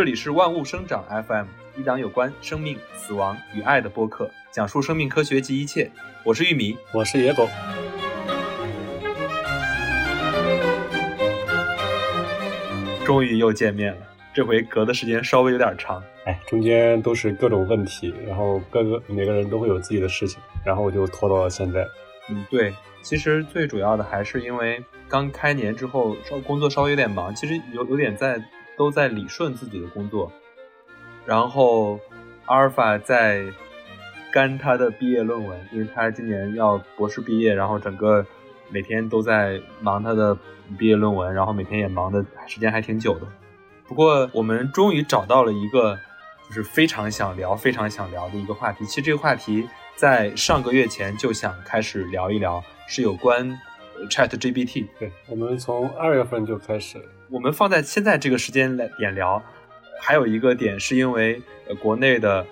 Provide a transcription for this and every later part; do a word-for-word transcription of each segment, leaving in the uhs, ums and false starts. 这里是万物生长 F M， 一档有关生命、死亡与爱的播客，讲述生命科学及一切。我是玉米，我是野狗。终于又见面了，这回隔的时间稍微有点长，哎，中间都是各种问题，然后各个每个人都会有自己的事情，然后就拖到了现在。嗯，对，其实最主要的还是因为刚开年之后，工作稍微有点忙，其实有有点在都在理顺自己的工作，然后阿尔法在干他的毕业论文，因为他今年要博士毕业，然后整个每天都在忙他的毕业论文，然后每天也忙的时间还挺久的。不过我们终于找到了一个就是非常想聊非常想聊的一个话题，其实这个话题在上个月前就想开始聊一聊，是有关 ChatGPT。 对，我们从二月份就开始，我们放在现在这个时间点聊，还有一个点是因为、呃、国内的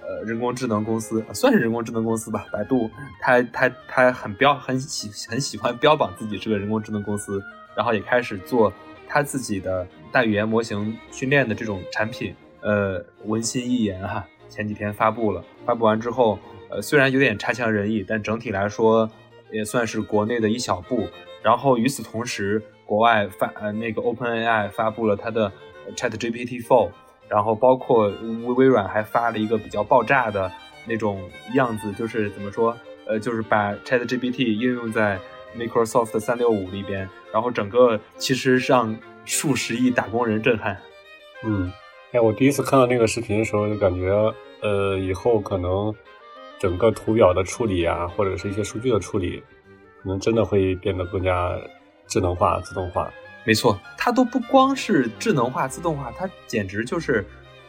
呃，人工智能公司、啊、算是人工智能公司吧，百度，他他他很标很喜很喜欢标榜自己是个人工智能公司，然后也开始做他自己的大语言模型训练的这种产品。呃，文心一言哈，前几天发布了，发布完之后，呃，虽然有点差强人意，但整体来说也算是国内的一小步。然后与此同时，国外发呃那个 OpenAI 发布了他的 ChatGPT 四。然后包括微软还发了一个比较爆炸的那种样子，就是怎么说，呃，就是把 ChatGPT 应用在 Microsoft 三六五里边，然后整个其实让数十亿打工人震撼。嗯，哎，我第一次看到那个视频的时候就感觉，呃，以后可能整个图表的处理啊，或者是一些数据的处理，可能真的会变得更加智能化、自动化。没错，它都不光是智能化、自动化，它简直就是，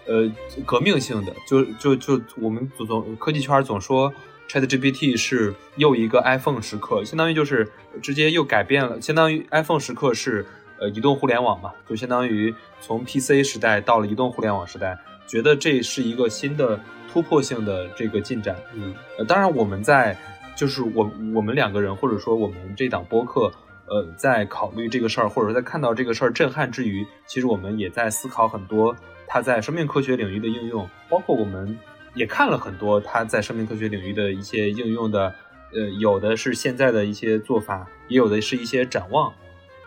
呃，革命性的。就就就我们总科技圈总说 ChatGPT 是又一个 iPhone 时刻，相当于就是直接又改变了，相当于 iPhone 时刻是呃移动互联网嘛，就相当于从 P C 时代到了移动互联网时代，觉得这是一个新的突破性的这个进展。嗯，呃、当然我们在就是我我们两个人或者说我们这档播客。呃，在考虑这个事儿，或者在看到这个事儿震撼之余，其实我们也在思考很多它在生命科学领域的应用，包括我们也看了很多它在生命科学领域的一些应用的，呃，有的是现在的一些做法，也有的是一些展望。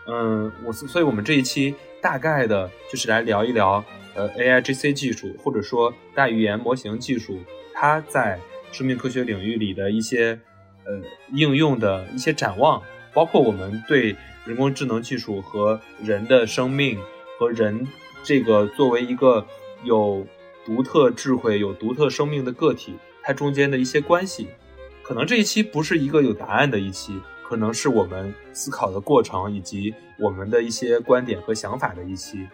嗯，我所以我们这一期大概的就是来聊一聊，呃 A I G C 技术或者说大语言模型技术，它在生命科学领域里的一些呃应用的一些展望。包括我们对人工智能技术和人的生命和人这个作为一个有独特智慧有独特生命的个体它中间的一些关系，可能这一期不是一个有答案的一期，可能是我们思考的过程以及我们的一些观点和想法的一期，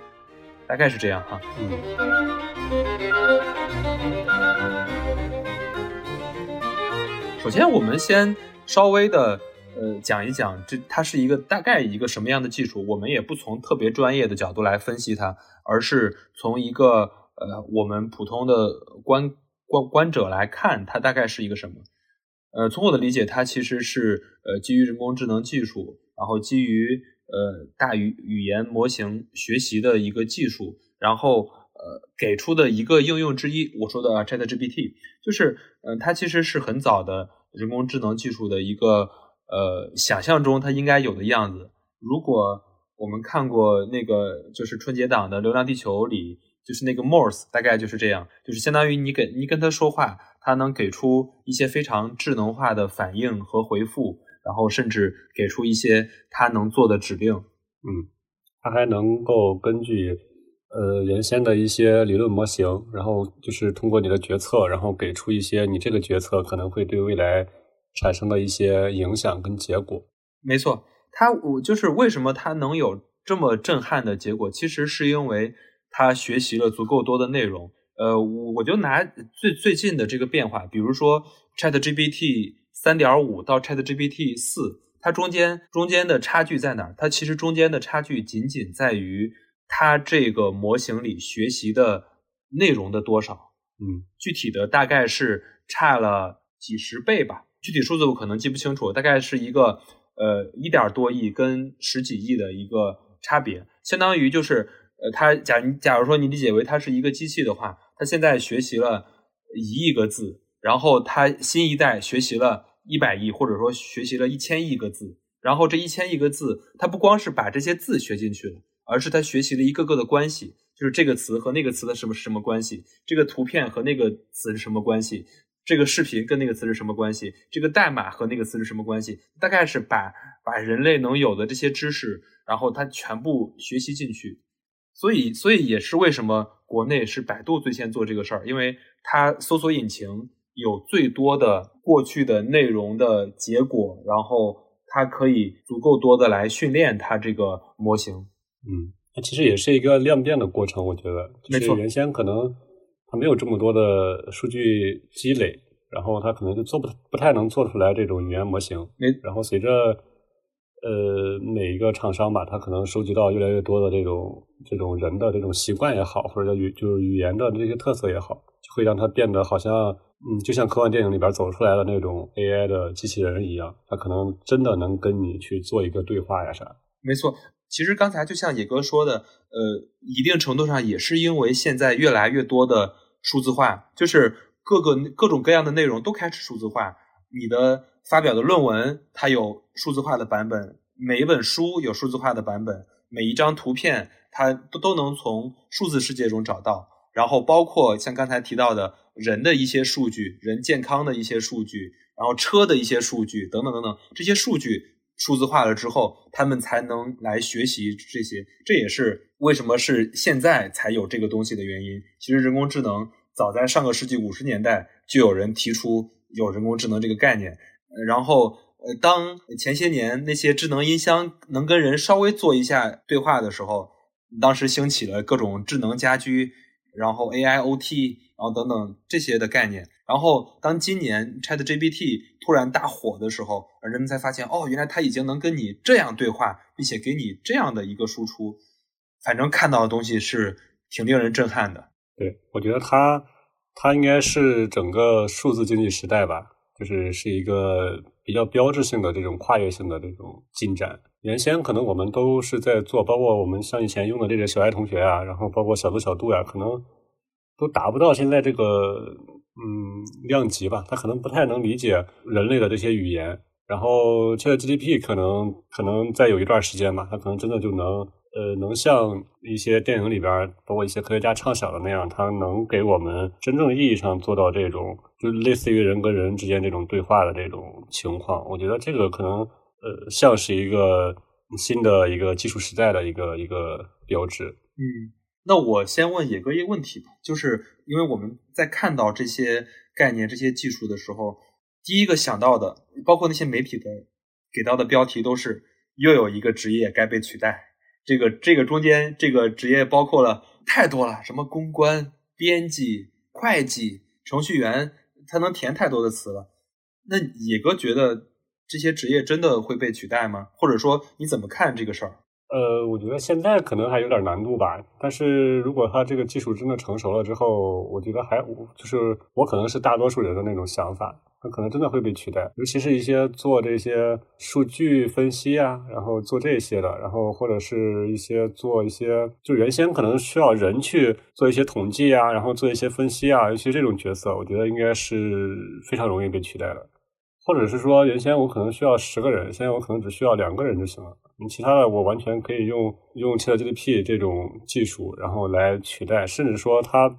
大概是这样哈。嗯，首先我们先稍微的呃，讲一讲这它是一个大概一个什么样的技术，我们也不从特别专业的角度来分析它，而是从一个呃我们普通的观观观者来看它大概是一个什么。呃，从我的理解，它其实是呃基于人工智能技术，然后基于呃大语语言模型学习的一个技术，然后呃给出的一个应用之一。我说的 ChatGPT 就是呃它其实是很早的人工智能技术的一个。呃，想象中它应该有的样子。如果我们看过那个就是春节档的《流浪地球》里，就是那个 Morse 大概就是这样，就是相当于你给你跟他说话，他能给出一些非常智能化的反应和回复，然后甚至给出一些他能做的指令。嗯，他还能够根据呃原先的一些理论模型，然后就是通过你的决策，然后给出一些你这个决策可能会对未来产生的一些影响跟结果。没错，它我就是为什么它能有这么震撼的结果，其实是因为它学习了足够多的内容。呃，我就拿最最近的这个变化，比如说 ChatGPT 三点五 到 ChatGPT 四，它中间中间的差距在哪儿？它其实中间的差距仅仅在于它这个模型里学习的内容的多少。嗯，具体的大概是差了几十倍吧。具体数字我可能记不清楚，大概是一个呃一点多亿跟十几亿的一个差别，相当于就是呃，它假假如说你理解为它是一个机器的话，它现在学习了一亿个字，然后它新一代学习了一百亿，或者说学习了一千亿个字，然后这一千亿个字，它不光是把这些字学进去了，而是它学习了一个个的关系，就是这个词和那个词的什么什么关系，这个图片和那个词是什么关系，这个视频跟那个词是什么关系，这个代码和那个词是什么关系，大概是把把人类能有的这些知识，然后它全部学习进去。所以所以也是为什么国内是百度最先做这个事儿，因为它搜索引擎有最多的过去的内容的结果，然后它可以足够多的来训练它这个模型。嗯，其实也是一个量变的过程，我觉得就是原先可能它没有这么多的数据积累，然后它可能就做不不太能做出来这种语言模型。然后随着呃每一个厂商吧，它可能收集到越来越多的这种这种人的这种习惯也好，或者叫语就是语言的这些特色也好，就会让它变得好像嗯就像科幻电影里边走出来的那种 A I 的机器人一样，它可能真的能跟你去做一个对话呀啥。没错。其实刚才就像野哥说的，呃，一定程度上也是因为现在越来越多的数字化，就是各个各种各样的内容都开始数字化。你的发表的论文它有数字化的版本，每一本书有数字化的版本，每一张图片它都都能从数字世界中找到。然后包括像刚才提到的人的一些数据，人健康的一些数据，然后车的一些数据等等等等，这些数据数字化了之后，他们才能来学习这些，这也是为什么是现在才有这个东西的原因。其实人工智能早在上个世纪五十年代就有人提出有人工智能这个概念，然后呃，当前些年那些智能音箱能跟人稍微做一下对话的时候，当时兴起了各种智能家居，然后 A I O T， 然后等等这些的概念。然后当今年 ChatGPT 突然大火的时候，人们才发现哦，原来它已经能跟你这样对话，并且给你这样的一个输出。反正看到的东西是挺令人震撼的。对，我觉得它它应该是整个数字经济时代吧，就是是一个比较标志性的这种跨越性的这种进展。原先可能我们都是在做，包括我们像以前用的这个小爱同学啊，然后包括小度小度啊，可能都达不到现在这个嗯量级吧，他可能不太能理解人类的这些语言。然后 ChatGPT 可能可能再有一段时间吧，他可能真的就能呃能像一些电影里边包括一些科学家畅想的那样，他能给我们真正意义上做到这种就类似于人跟人之间这种对话的这种情况。我觉得这个可能呃像是一个新的一个技术时代的一个一个标志。嗯，那我先问野哥一个问题吧，就是因为我们在看到这些概念这些技术的时候，第一个想到的包括那些媒体的给到的标题都是又有一个职业该被取代，这个这个中间这个职业包括了太多了，什么公关、编辑、会计、程序员，他能填太多的词了。那野哥觉得这些职业真的会被取代吗？或者说你怎么看这个事儿？呃，我觉得现在可能还有点难度吧，但是如果它这个技术真的成熟了之后，我觉得还就是我可能是大多数人的那种想法，它可能真的会被取代，尤其是一些做这些数据分析啊，然后做这些的，然后或者是一些做一些就原先可能需要人去做一些统计啊，然后做一些分析啊，尤其这种角色，我觉得应该是非常容易被取代的。或者是说原先我可能需要十个人，现在我可能只需要两个人就行了，其他的我完全可以用用 ChatGPT 这种技术然后来取代，甚至说它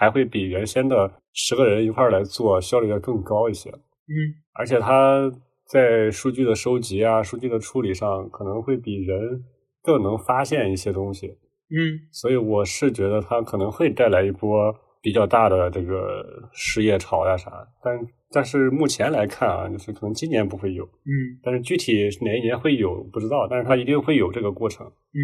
还会比原先的十个人一块来做效率要更高一些。嗯，而且它在数据的收集啊、数据的处理上可能会比人更能发现一些东西。嗯，所以我是觉得它可能会带来一波比较大的这个失业潮呀、啊、啥，但但是目前来看啊，就是可能今年不会有，嗯，但是具体哪一年会有不知道，但是它一定会有这个过程。嗯，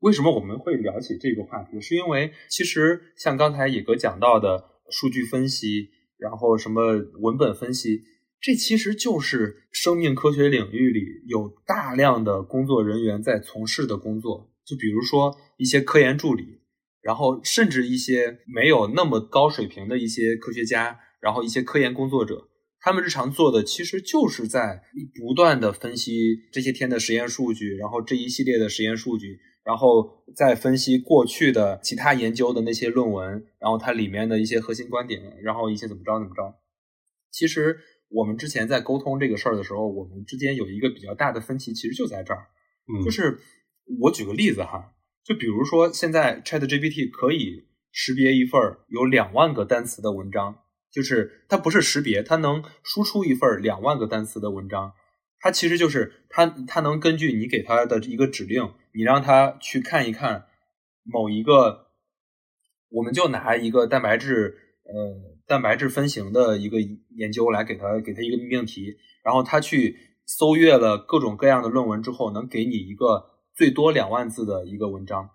为什么我们会聊起这个话题？是因为其实像刚才野哥讲到的数据分析，然后什么文本分析，这其实就是生命科学领域里有大量的工作人员在从事的工作，就比如说一些科研助理。然后甚至一些没有那么高水平的一些科学家，然后一些科研工作者，他们日常做的其实就是在不断的分析这些天的实验数据，然后这一系列的实验数据，然后再分析过去的其他研究的那些论文，然后它里面的一些核心观点，然后一些怎么着怎么着。其实我们之前在沟通这个事儿的时候，我们之间有一个比较大的分歧，其实就在这儿。嗯，就是我举个例子哈，就比如说现在 ChatGPT 可以识别一份有两万个单词的文章，就是它不是识别，它能输出一份两万个单词的文章。它其实就是它它能根据你给它的一个指令，你让它去看一看某一个，我们就拿一个蛋白质呃蛋白质分型的一个研究来给它给它一个命题，然后它去搜阅了各种各样的论文之后，能给你一个最多两万字的一个文章。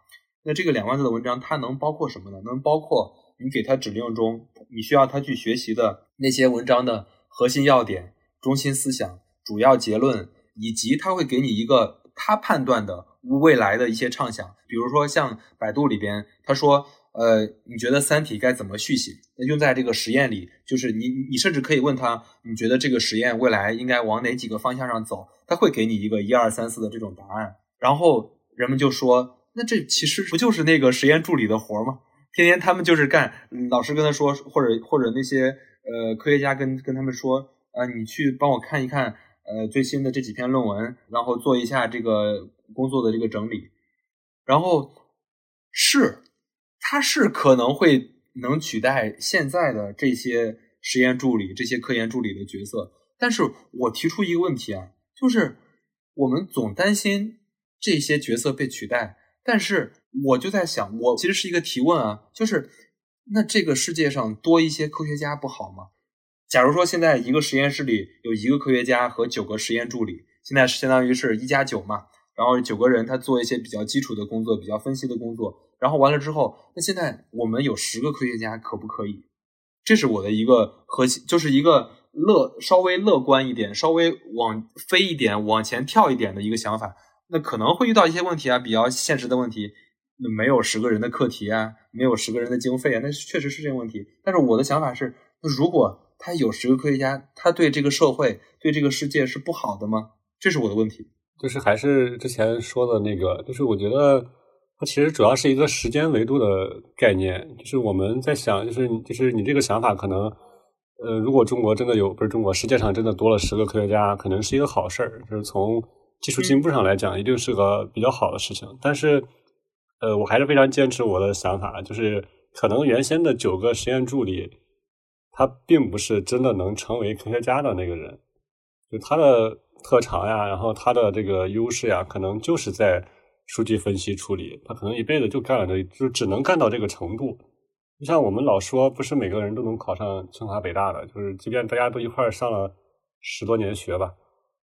那这个两万字的文章它能包括什么呢？能包括你给它指令中你需要它去学习的那些文章的核心要点、中心思想、主要结论，以及它会给你一个它判断的未来的一些畅想。比如说像百度里边，它说呃，你觉得三体该怎么续写，那用在这个实验里，就是你你甚至可以问他，你觉得这个实验未来应该往哪几个方向上走，他会给你一个一二三四的这种答案。然后人们就说，那这其实不就是那个实验助理的活吗？天天他们就是干，老师跟他说，或者或者那些呃科学家跟跟他们说啊、呃，你去帮我看一看呃最新的这几篇论文，然后做一下这个工作的这个整理。然后是它是可能会能取代现在的这些实验助理、这些科研助理的角色，但是我提出一个问题啊，就是我们总担心这些角色被取代，但是我就在想，我其实是一个提问啊，就是那这个世界上多一些科学家不好吗？假如说现在一个实验室里有一个科学家和九个实验助理，现在相当于是一加九嘛，然后九个人他做一些比较基础的工作、比较分析的工作，然后完了之后，那现在我们有十个科学家可不可以？这是我的一个核心，就是一个乐稍微乐观一点、稍微往飞一点、往前跳一点的一个想法。那可能会遇到一些问题啊，比较现实的问题，没有十个人的课题啊，没有十个人的经费啊，那确实是这个问题。但是我的想法是，如果他有十个科学家，他对这个社会、对这个世界是不好的吗？这是我的问题。就是还是之前说的那个，就是我觉得它其实主要是一个时间维度的概念，就是我们在想，就是就是你这个想法可能，呃，如果中国真的有不是中国，世界上真的多了十个科学家，可能是一个好事儿，就是从技术进步上来讲，一定是个比较好的事情。但是，呃，我还是非常坚持我的想法，就是可能原先的九个实验助理，他并不是真的能成为科学家的那个人，就他的特长呀，然后他的这个优势呀，可能就是在数据分析处理，他可能一辈子就干了这，就只能干到这个程度。就像我们老说，不是每个人都能考上清华北大的，就是即便大家都一块上了十多年学吧，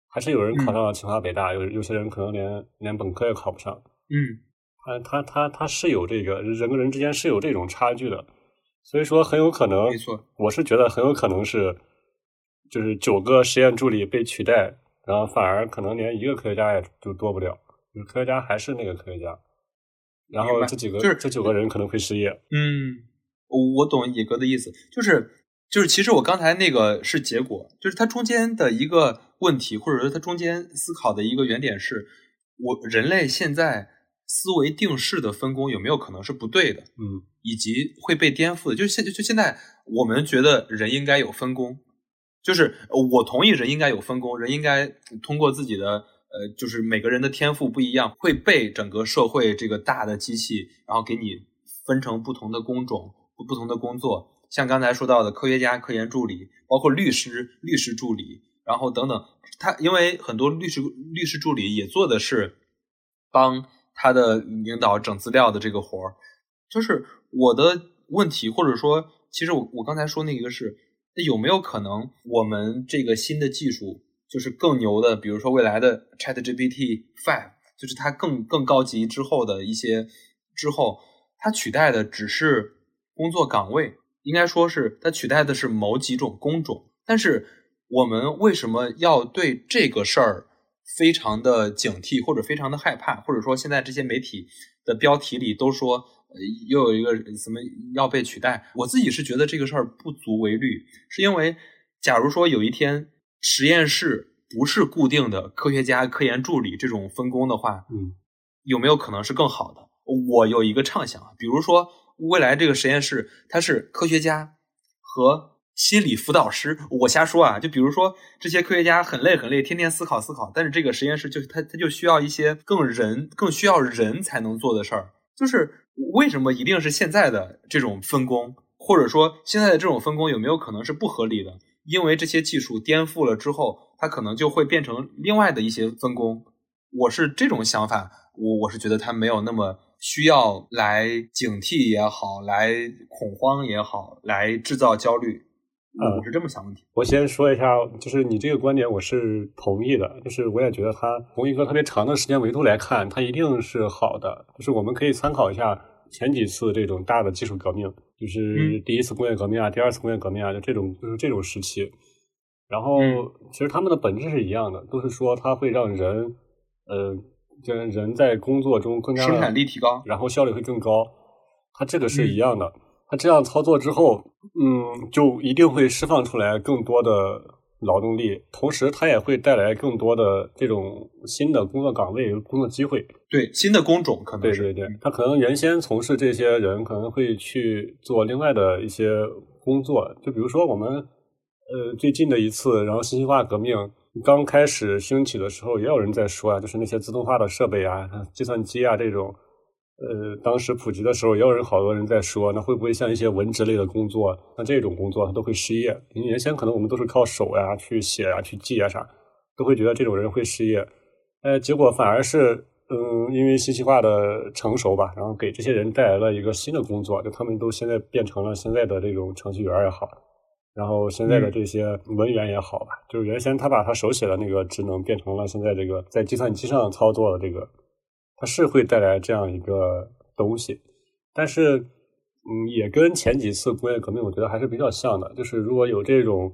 还是有人考上了清华北大，嗯、有有些人可能连连本科也考不上。嗯，他他他他是有这个人跟人之间是有这种差距的，所以说很有可能，没错，我是觉得很有可能是，就是九个实验助理被取代，然后反而可能连一个科学家也就多不了。就是科学家还是那个科学家，然后这几个、就是、这九个人可能会失业。嗯，我懂野哥的意思，就是就是其实我刚才那个是结果，就是它中间的一个问题，或者说它中间思考的一个原点是，我人类现在思维定式的分工有没有可能是不对的，嗯，以及会被颠覆的。就是现就现在我们觉得人应该有分工，就是我同意人应该有分工，人应该通过自己的。呃，就是每个人的天赋不一样，会被整个社会这个大的机器，然后给你分成不同的工种、不同的工作。像刚才说到的科学家、科研助理，包括律师、律师助理，然后等等。他因为很多律师、律师助理也做的是帮他的领导整资料的这个活儿。就是我的问题，或者说，其实我我刚才说那个是，有没有可能我们这个新的技术？就是更牛的，比如说未来的 ChatGPT 五，就是它更更高级之后的一些之后，它取代的只是工作岗位，应该说是它取代的是某几种工种。但是我们为什么要对这个事儿非常的警惕，或者非常的害怕，或者说现在这些媒体的标题里都说又有一个什么要被取代？我自己是觉得这个事儿不足为虑，是因为假如说有一天。实验室不是固定的科学家、科研助理这种分工的话，嗯，有没有可能是更好的？我有一个畅想，比如说未来这个实验室它是科学家和心理辅导师，我瞎说啊，就比如说这些科学家很累很累，天天思考思考，但是这个实验室就它它就需要一些更人更需要人才能做的事儿。就是为什么一定是现在的这种分工，或者说现在的这种分工有没有可能是不合理的？因为这些技术颠覆了之后，它可能就会变成另外的一些分工。我是这种想法，我我是觉得它没有那么需要来警惕也好，来恐慌也好，来制造焦虑。我是这么想问题、嗯、我先说一下，就是你这个观点我是同意的，就是我也觉得它从一个特别长的时间维度来看它一定是好的，就是我们可以参考一下前几次这种大的技术革命，就是第一次工业革命啊、嗯、第二次工业革命啊，就这种就是这种时期，然后、嗯、其实他们的本质是一样的，都是说它会让人呃，就是人在工作中更加生产力提高，然后效率会更高，它这个是一样的、嗯，他这样操作之后，嗯，就一定会释放出来更多的劳动力，同时它也会带来更多的这种新的工作岗位、工作机会。对，新的工种可能是。对对对，他可能原先从事这些人可能会去做另外的一些工作，就比如说我们呃最近的一次，然后信息化革命刚开始兴起的时候，也有人在说啊，就是那些自动化的设备啊、计算机啊这种。呃，当时普及的时候，也有人好多人在说，那会不会像一些文职类的工作，像这种工作他都会失业？因为原先可能我们都是靠手呀、啊、去写呀、啊、去记呀、啊、啥，都会觉得这种人会失业。呃，结果反而是，嗯，因为信息化的成熟吧，然后给这些人带来了一个新的工作，就他们都现在变成了现在的这种程序员也好，然后现在的这些文员也好吧，嗯、就是原先他把他手写的那个职能变成了现在这个在计算机上操作的这个。它是会带来这样一个东西，但是嗯，也跟前几次工业革命我觉得还是比较像的，就是如果有这种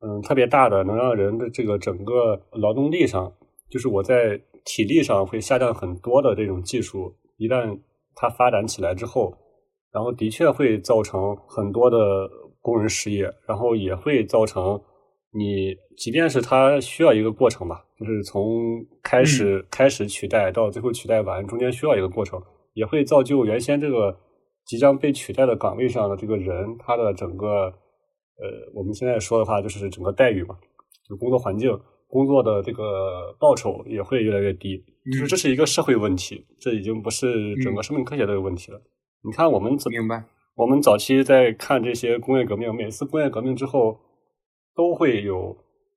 嗯特别大的能让人的这个整个劳动力上，就是我在体力上会下降很多的这种技术，一旦它发展起来之后，然后的确会造成很多的工人失业，然后也会造成你即便是它需要一个过程吧，就是从开始、嗯、开始取代到最后取代完，中间需要一个过程，也会造就原先这个即将被取代的岗位上的这个人，他的整个呃，我们现在说的话就是整个待遇嘛，就工作环境、工作的这个报酬也会越来越低，嗯、就是这是一个社会问题，这已经不是整个生命科学的问题了。嗯、你看我们明白，我们早期在看这些工业革命，每次工业革命之后。都会有，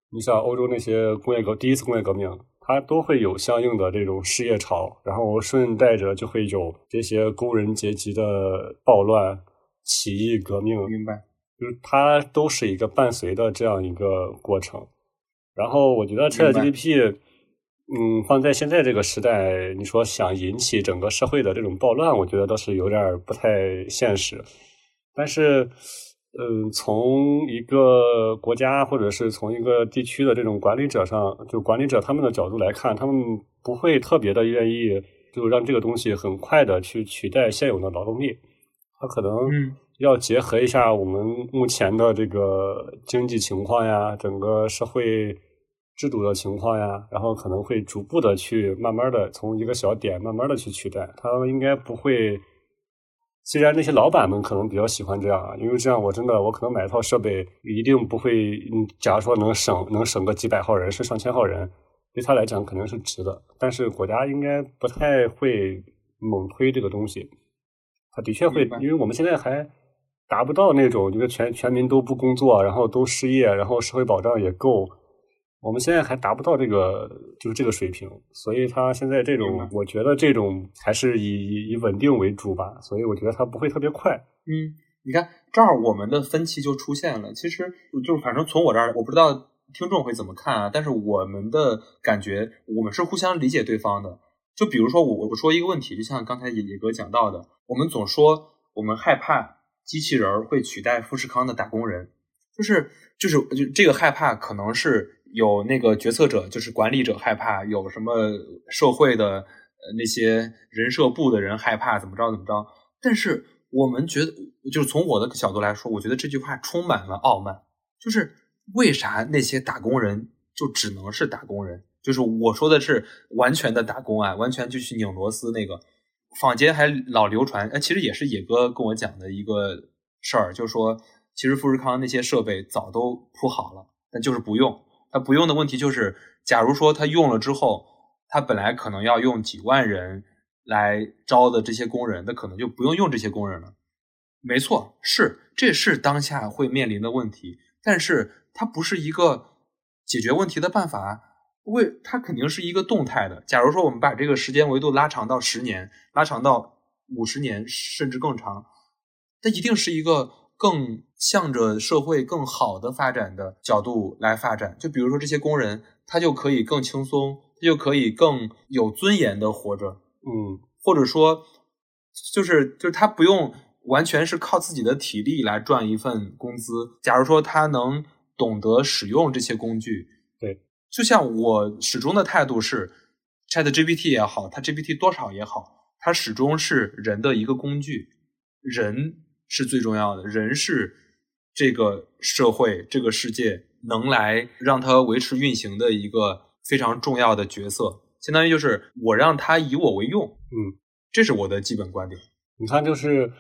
你像欧洲那些工业革第一次工业革命，它都会有相应的这种失业潮，然后顺带着就会有这些工人阶级的暴乱、起义、革命，明白？就是它都是一个伴随的这样一个过程。然后我觉得 ChatGPT， 嗯，放在现在这个时代，你说想引起整个社会的这种暴乱，我觉得倒是有点不太现实，但是。嗯，从一个国家或者是从一个地区的这种管理者上，就管理者他们的角度来看，他们不会特别的愿意就让这个东西很快的去取代现有的劳动力，他可能要结合一下我们目前的这个经济情况呀，整个社会制度的情况呀，然后可能会逐步的去慢慢的从一个小点慢慢的去取代，他应该不会。虽然那些老板们可能比较喜欢这样啊，因为这样我真的我可能买一套设备一定不会，假如说能省能省个几百号人是上千号人，对他来讲可能是值的，但是国家应该不太会猛推这个东西，他的确会，因为我们现在还达不到那种就是全全民都不工作，然后都失业，然后社会保障也够，我们现在还达不到这个就是这个水平，所以他现在这种我觉得这种还是以以稳定为主吧，所以我觉得他不会特别快。嗯，你看这儿我们的分歧就出现了，其实就是反正从我这儿我不知道听众会怎么看啊，但是我们的感觉我们是互相理解对方的，就比如说我我说一个问题，就像刚才野野哥讲到的，我们总说我们害怕机器人会取代富士康的打工人，就是就是就这个害怕可能是有那个决策者就是管理者害怕，有什么社会的那些人社部的人害怕怎么着怎么着，但是我们觉得就是从我的角度来说，我觉得这句话充满了傲慢，就是为啥那些打工人就只能是打工人，就是我说的是完全的打工啊，完全就去拧螺丝那个。坊间还老流传，呃，其实也是野哥跟我讲的一个事儿，就是说其实富士康那些设备早都铺好了，但就是不用。他不用的问题就是，假如说他用了之后，他本来可能要用几万人来招的这些工人，那可能就不用用这些工人了。没错，是，这是当下会面临的问题，但是它不是一个解决问题的办法，为它肯定是一个动态的。假如说我们把这个时间维度拉长到十年，拉长到五十年，甚至更长，它一定是一个更向着社会更好的发展的角度来发展。就比如说这些工人，他就可以更轻松，他就可以更有尊严的活着，嗯，或者说，就是就是他不用。完全是靠自己的体力来赚一份工资。假如说他能懂得使用这些工具，对，就像我始终的态度是 ChatGPT 也好，它 G P T 多少也好，它始终是人的一个工具，人是最重要的，人是这个社会这个世界能来让它维持运行的一个非常重要的角色，相当于就是我让它以我为用，嗯，这是我的基本观点。你看就是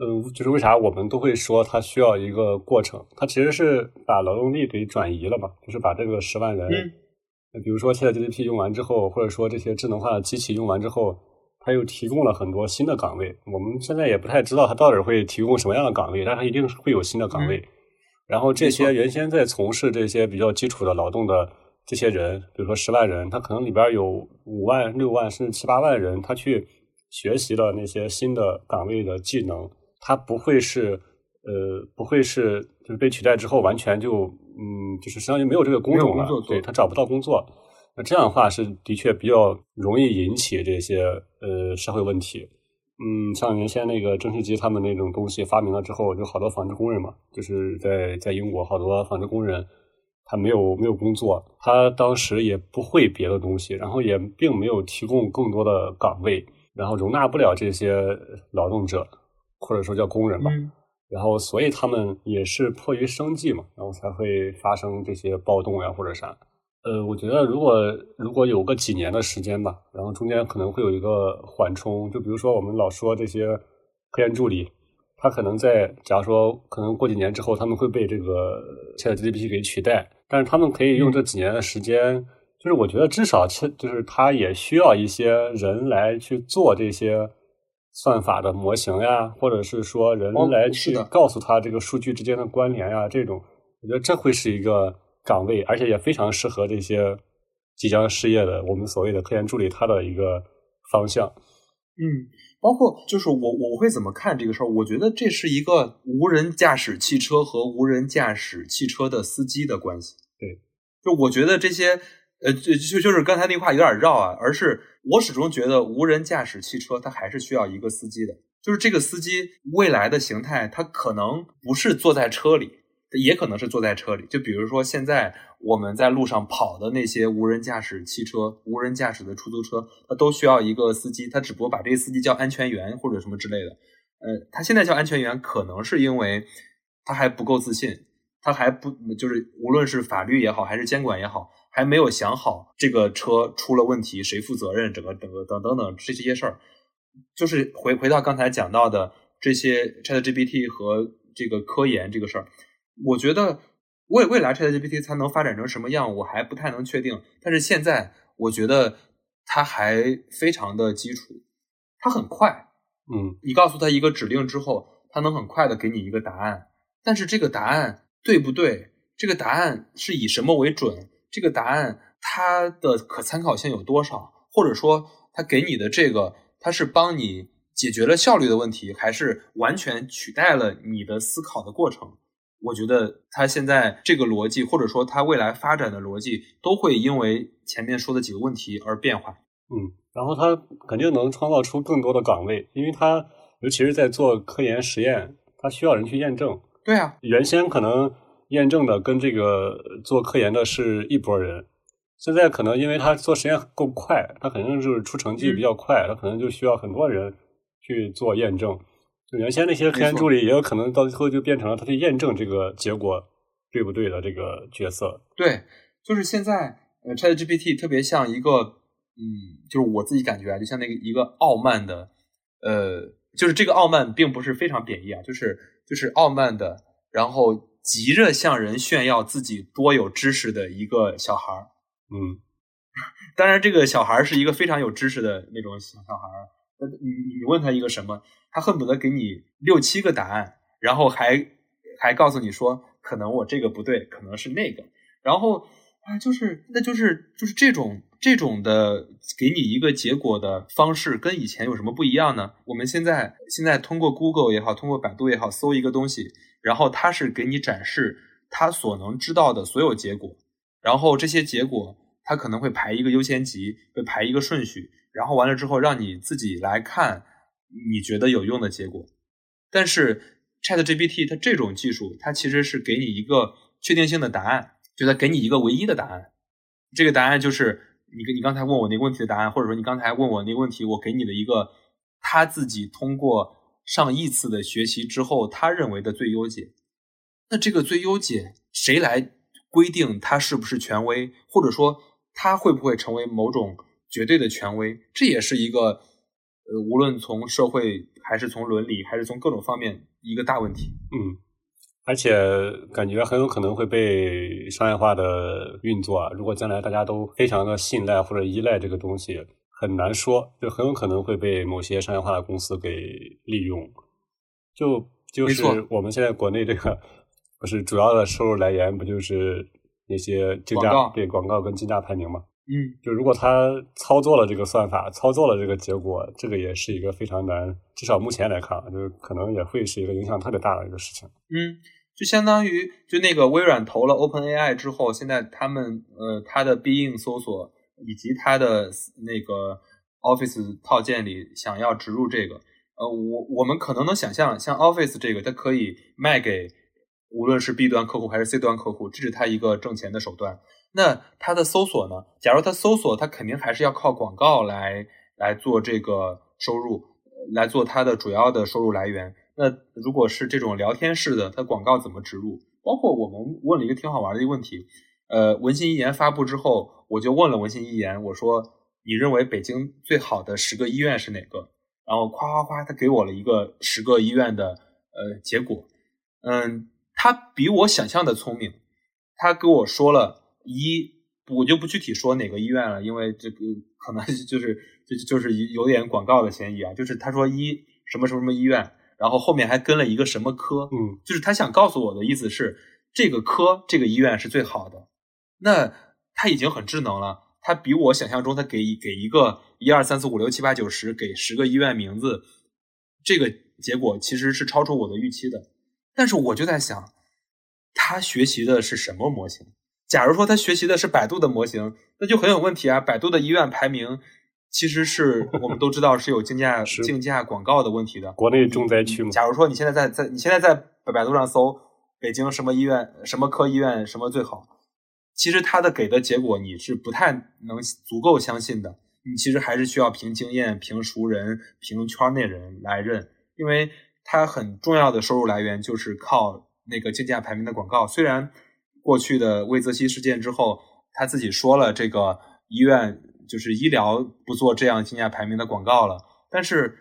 嗯，就是为啥我们都会说它需要一个过程，它其实是把劳动力给转移了嘛，就是把这个十万人、嗯、比如说现在 G P T 用完之后，或者说这些智能化的机器用完之后，它又提供了很多新的岗位，我们现在也不太知道它到底会提供什么样的岗位，但它一定会有新的岗位、嗯、然后这些原先在从事这些比较基础的劳动的这些人，比如说十万人，他可能里边有五万六万甚至七八万人，他去学习了那些新的岗位的技能，它不会是呃不会是就是被取代之后完全就嗯就是实际上就没有这个工种了，对，它找不到工作。那这样的话是的确比较容易引起这些呃社会问题。嗯，像原先那个蒸汽机他们那种东西发明了之后，就好多纺织工人嘛，就是在在英国好多纺织工人他没有没有工作，他当时也不会别的东西，然后也并没有提供更多的岗位，然后容纳不了这些劳动者。或者说叫工人吧、嗯、然后所以他们也是迫于生计嘛，然后才会发生这些暴动呀、啊、或者啥。呃我觉得如果如果有个几年的时间吧，然后中间可能会有一个缓冲，就比如说我们老说这些科研助理，他可能在假如说可能过几年之后他们会被这个 ChatGPT 给取代，但是他们可以用这几年的时间、嗯、就是我觉得至少就是他也需要一些人来去做这些算法的模型呀，或者是说人来去告诉他这个数据之间的关联呀，这种我觉得这会是一个岗位，而且也非常适合这些即将失业的我们所谓的科研助理他的一个方向。嗯，包括就是我我会怎么看这个事儿？我觉得这是一个无人驾驶汽车和无人驾驶汽车的司机的关系。对，就我觉得这些呃，就就是刚才那话有点绕啊，而是我始终觉得无人驾驶汽车它还是需要一个司机的，就是这个司机未来的形态，它可能不是坐在车里，也可能是坐在车里。就比如说现在我们在路上跑的那些无人驾驶汽车、无人驾驶的出租车，它都需要一个司机，它只不过把这个司机叫安全员或者什么之类的。呃，它现在叫安全员，可能是因为它还不够自信，它还不就是无论是法律也好，还是监管也好。还没有想好这个车出了问题谁负责任，整个整个等等等这些事儿，就是回回到刚才讲到的这些 ChatGPT 和这个科研这个事儿，我觉得未未来 ChatGPT 它能发展成什么样，我还不太能确定。但是现在我觉得它还非常的基础，它很快，嗯，你告诉它一个指令之后，它能很快的给你一个答案，但是这个答案对不对？这个答案是以什么为准？这个答案它的可参考性有多少？或者说它给你的这个，它是帮你解决了效率的问题，还是完全取代了你的思考的过程？我觉得它现在这个逻辑，或者说它未来发展的逻辑，都会因为前面说的几个问题而变化。嗯，然后它肯定能创造出更多的岗位，因为它尤其是在做科研实验，它需要人去验证。对啊，原先可能验证的跟这个做科研的是一拨人，现在可能因为他做实验够快，他肯定就是出成绩比较快、嗯、他可能就需要很多人去做验证，就原先那些科研助理也有可能到最后就变成了他去验证这个结果对不对的这个角色。对，就是现在呃 ChatGPT 特别像一个，嗯，就是我自己感觉啊，就像那个一个傲慢的，呃，就是这个傲慢并不是非常贬义啊，就是就是傲慢的，然后急着向人炫耀自己多有知识的一个小孩儿，嗯。当然这个小孩是一个非常有知识的那种小孩，你你问他一个什么，他恨不得给你六七个答案，然后还还告诉你说可能我这个不对，可能是那个，然后啊就是那就是就是这种这种的给你一个结果的方式跟以前有什么不一样呢？我们现在现在通过 Google 也好，通过百度也好，搜一个东西，然后他是给你展示他所能知道的所有结果，然后这些结果它可能会排一个优先级，会排一个顺序，然后完了之后让你自己来看你觉得有用的结果。但是 ChatGPT 它这种技术，它其实是给你一个确定性的答案，就它给你一个唯一的答案。这个答案就是你你刚才问我那个问题的答案，或者说你刚才问我那个问题，我给你的一个他自己通过上亿次的学习之后他认为的最优解。那这个最优解谁来规定他是不是权威，或者说他会不会成为某种绝对的权威？这也是一个，呃，无论从社会还是从伦理还是从各种方面一个大问题。嗯，而且感觉很有可能会被商业化的运作啊。如果将来大家都非常的信赖或者依赖这个东西，很难说，就很有可能会被某些商业化的公司给利用。就就是我们现在国内这个不是主要的收入来源不就是？那些竞价对广告跟竞价排名嘛，嗯，就如果他操作了这个算法，操作了这个结果，这个也是一个非常难，至少目前来看，就是可能也会是一个影响特别大的一个事情。嗯，就相当于就那个微软投了 OpenAI 之后，现在他们呃，它的 Bing 搜索以及它的那个 Office 套件里想要植入这个，呃，我我们可能能想象，像 Office 这个，它可以卖给。无论是 B 端客户还是 C 端客户，这是他一个挣钱的手段。那他的搜索呢？假如他搜索，他肯定还是要靠广告来来做这个收入，来做他的主要的收入来源。那如果是这种聊天式的，他广告怎么植入？包括我们问了一个挺好玩的一个问题，呃，文心一言发布之后，我就问了文心一言，我说你认为北京最好的十个医院是哪个？然后夸夸夸，他给我了一个十个医院的呃结果，嗯。他比我想象的聪明，他给我说了一，我就不具体说哪个医院了，因为这个可能就是就就是有点广告的嫌疑啊。就是他说一什么什么什么医院，然后后面还跟了一个什么科，嗯，就是他想告诉我的意思是这个科这个医院是最好的。那他已经很智能了，他比我想象中他给给一个一二三四五六七八九十给十个医院名字，这个结果其实是超出我的预期的。但是我就在想他学习的是什么模型。假如说他学习的是百度的模型，那就很有问题啊。百度的医院排名其实是我们都知道是有竞价竞价广告的问题的，国内重灾区嘛。假如说你现在在在你现在在百度上搜北京什么医院什么科医院什么最好，其实他的给的结果你是不太能足够相信的，你其实还是需要凭经验凭熟人凭圈内人来认，因为它很重要的收入来源就是靠那个竞价排名的广告。虽然过去的魏则西事件之后他自己说了这个医院就是医疗不做这样竞价排名的广告了，但是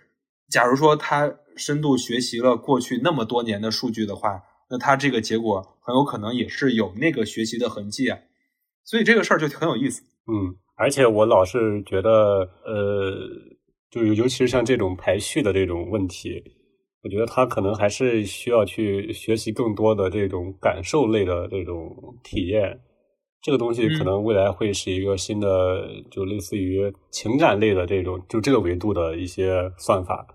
假如说他深度学习了过去那么多年的数据的话，那他这个结果很有可能也是有那个学习的痕迹啊。所以这个事儿就很有意思。嗯，而且我老是觉得呃，就尤其是像这种排序的这种问题，我觉得他可能还是需要去学习更多的这种感受类的这种体验，这个东西可能未来会是一个新的，就类似于情感类的这种，就这个维度的一些算法，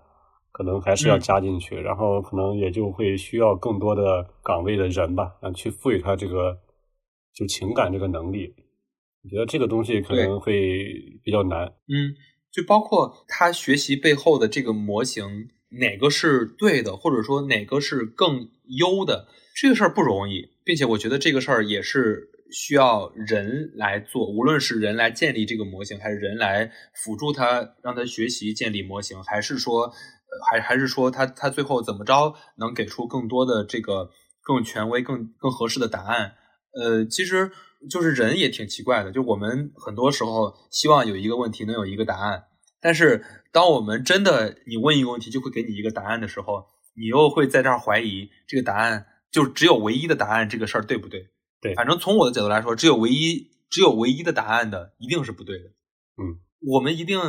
可能还是要加进去，然后可能也就会需要更多的岗位的人吧，去赋予他这个就情感这个能力。我觉得这个东西可能会比较难。嗯，就包括他学习背后的这个模型。哪个是对的，或者说哪个是更优的，这个事儿不容易，并且我觉得这个事儿也是需要人来做，无论是人来建立这个模型，还是人来辅助他让他学习建立模型，还是说还还是说他他最后怎么着能给出更多的这个更权威更更合适的答案，呃，其实就是人也挺奇怪的，就我们很多时候希望有一个问题能有一个答案，但是当我们真的你问一个问题就会给你一个答案的时候，你又会在这儿怀疑这个答案就只有唯一的答案这个事儿对不对？对，反正从我的角度来说，只有唯一只有唯一的答案的一定是不对的。嗯，我们一定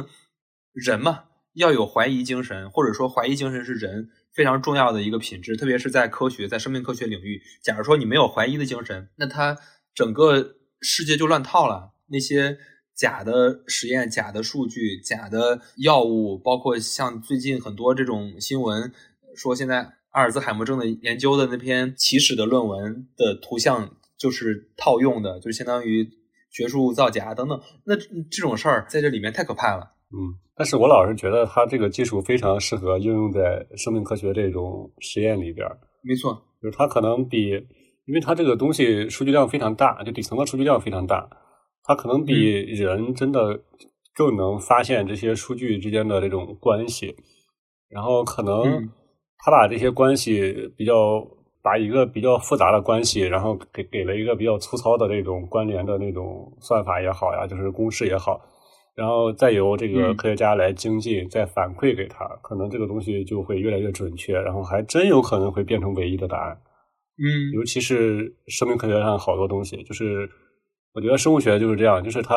人嘛要有怀疑精神，或者说怀疑精神是人非常重要的一个品质，特别是在科学在生命科学领域，假如说你没有怀疑的精神，那它整个世界就乱套了，那些假的实验假的数据假的药物，包括像最近很多这种新闻说现在阿尔兹海默症的研究的那篇起始的论文的图像就是套用的，就相当于学术造假等等，那这种事儿在这里面太可怕了。嗯，但是我老是觉得它这个技术非常适合应用在生命科学这种实验里边。没错，就是它可能比，因为它这个东西数据量非常大，就底层的数据量非常大，它可能比人真的更能发现这些数据之间的这种关系，然后可能它把这些关系比较，把一个比较复杂的关系，然后给给了一个比较粗糙的这种关联的那种算法也好呀，就是公式也好。然后再由这个科学家来精进、嗯、再反馈给他，可能这个东西就会越来越准确，然后还真有可能会变成唯一的答案。嗯，尤其是生命科学上好多东西，就是我觉得生物学就是这样，就是它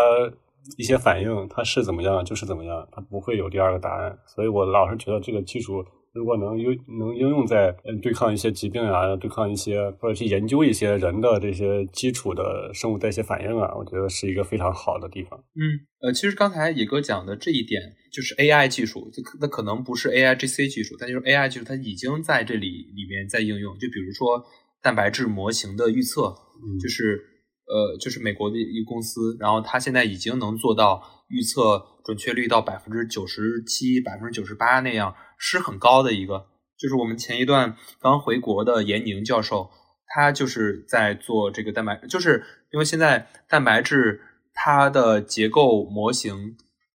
一些反应它是怎么样就是怎么样，它不会有第二个答案。所以我老是觉得这个技术如果能用能应用在对抗一些疾病啊，对抗一些或者去研究一些人的这些基础的生物代谢反应啊，我觉得是一个非常好的地方。嗯，呃，其实刚才野哥讲的这一点就是 A I 技术，那可能不是 A I G C 技术，但就是 A I 技术它已经在这里里面在应用。就比如说蛋白质模型的预测，嗯、就是呃，就是美国的一个公司，然后它现在已经能做到预测准确率到 百分之九十七、百分之九十八 那样。是很高的一个，就是我们前一段刚回国的严宁教授，他就是在做这个蛋白，就是因为现在蛋白质它的结构模型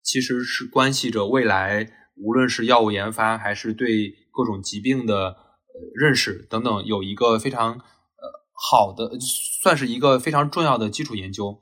其实是关系着未来无论是药物研发还是对各种疾病的认识等等有一个非常呃好的，算是一个非常重要的基础研究。